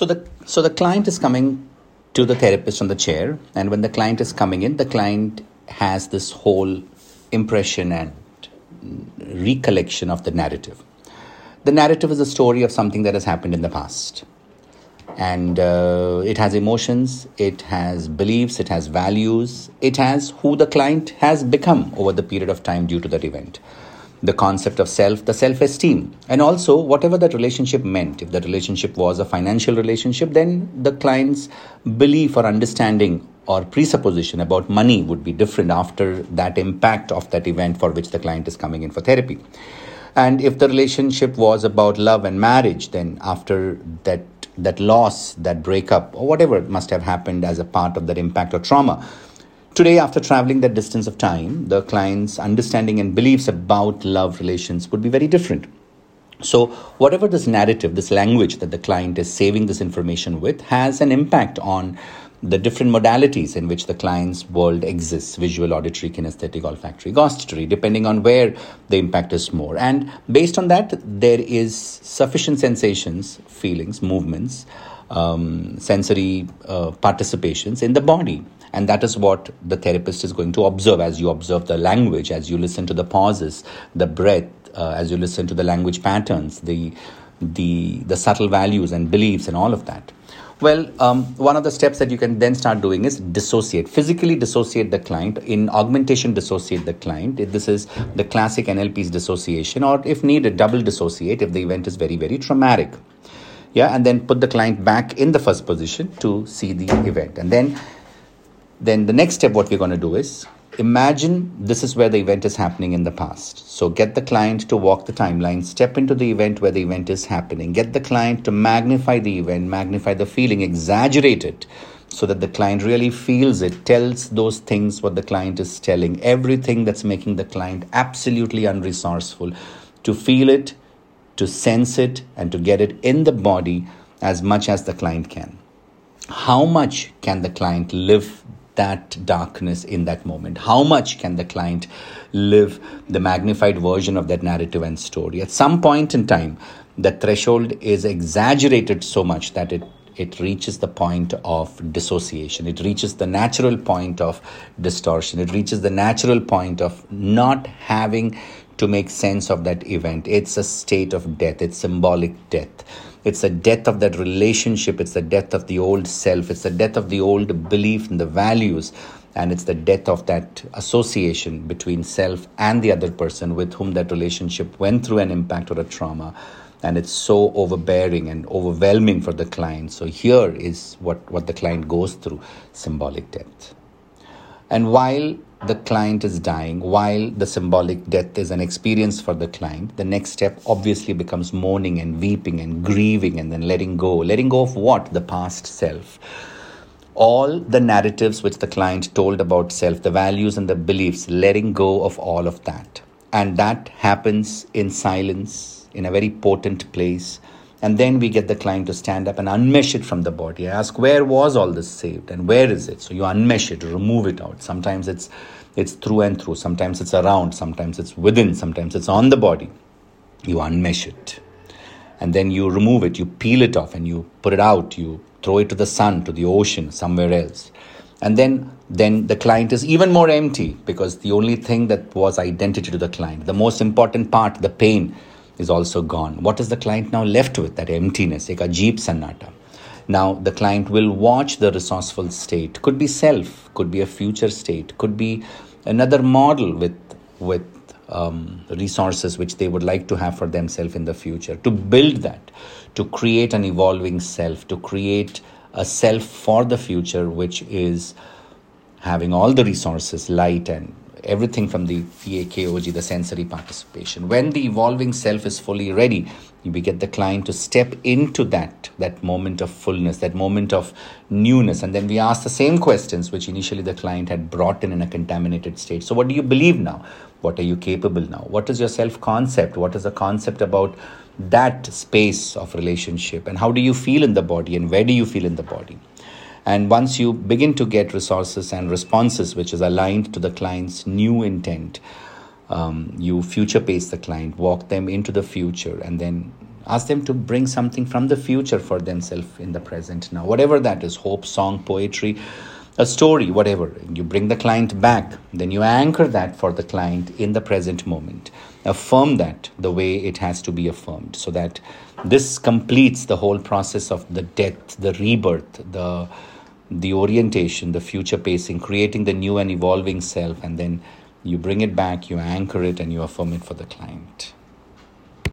So the client is coming to the therapist on the chair, and when the client is coming in, the client has this whole impression and recollection of the narrative. The narrative is a story of something that has happened in the past. And it has emotions, it has beliefs, it has values, it has who the client has become over the period of time due to that event. The concept of self, the self-esteem, and also whatever that relationship meant. If that relationship was a financial relationship, then the client's belief or understanding or presupposition about money would be different after that impact of that event for which the client is coming in for therapy. And if the relationship was about love and marriage, then after that loss, that breakup, or whatever must have happened as a part of that impact or trauma. Today, after traveling that distance of time, the client's understanding and beliefs about love relations would be very different. So whatever this narrative, this language that the client is saving this information with has an impact on the different modalities in which the client's world exists: visual, auditory, kinesthetic, olfactory, gustatory, depending on where the impact is more. And based on that, there is sufficient sensations, feelings, movements, sensory participations in the body. And that is what the therapist is going to observe as you observe the language, as you listen to the pauses, the breath, as you listen to the language patterns, the subtle values and beliefs and all of that. Well, one of the steps that you can then start doing is dissociate, physically dissociate the client. In augmentation, dissociate the client. This is the classic NLP's dissociation, or if needed, double dissociate if the event is very, very traumatic. Yeah, and then put the client back in the first position to see the event. And then the next step, what we're going to do is imagine this is where the event is happening in the past. So get the client to walk the timeline, step into the event where the event is happening, get the client to magnify the event, magnify the feeling, exaggerate it so that the client really feels it, tells those things what the client is telling, everything that's making the client absolutely unresourceful, to feel it, to sense it, and to get it in the body as much as the client can. How much can the client live that darkness in that moment? How much can the client live the magnified version of that narrative and story? At some point in time, the threshold is exaggerated so much that it reaches the point of dissociation. It reaches the natural point of distortion. It reaches the natural point of not having to make sense of that event. It's a state of death. It's symbolic death. It's a death of that relationship. It's the death of the old self. It's the death of the old belief and the values. And it's the death of that association between self and the other person with whom that relationship went through an impact or a trauma. And it's so overbearing and overwhelming for the client. So here is what the client goes through, symbolic death. And while the client is dying, while the symbolic death is an experience for the client, the next step obviously becomes mourning and weeping and grieving and then letting go. Letting go of what? The past self. All the narratives which the client told about self, the values and the beliefs, letting go of all of that. And that happens in silence, in a very potent place. And then we get the client to stand up and unmesh it from the body. I ask, where was all this saved and where is it? So you unmesh it, remove it out. Sometimes it's through and through. Sometimes it's around. Sometimes it's within. Sometimes it's on the body. You unmesh it. And then you remove it. You peel it off and you put it out. You throw it to the sun, to the ocean, somewhere else. And then the client is even more empty, because the only thing that was identity to the client, the most important part, the pain, is also gone. What is the client now left with? That emptiness, ek ajeeb sannata. Now the client will watch the resourceful state, could be self, could be a future state, could be another model with resources which they would like to have for themselves in the future, to build that, to create an evolving self, to create a self for the future which is having all the resources, light and everything from the PAKOG, the sensory participation. When the evolving self is fully ready, we get the client to step into that moment of fullness, that moment of newness. And then we ask the same questions which initially the client had brought in a contaminated state. So what do you believe now? What are you capable now? What is your self-concept? What is the concept about that space of relationship? And how do you feel in the body? And where do you feel in the body? And once you begin to get resources and responses which is aligned to the client's new intent, you future pace the client, walk them into the future, and then Ask them to bring something from the future for themselves in the present now, whatever that is, hope, song, poetry, a story, whatever. You bring the client back, then you anchor that for the client in the present moment. Affirm that the way it has to be affirmed, so that this completes the whole process of the death, the rebirth, the orientation, the future pacing, creating the new and evolving self. And then you bring it back, you anchor it, and you affirm it for the client.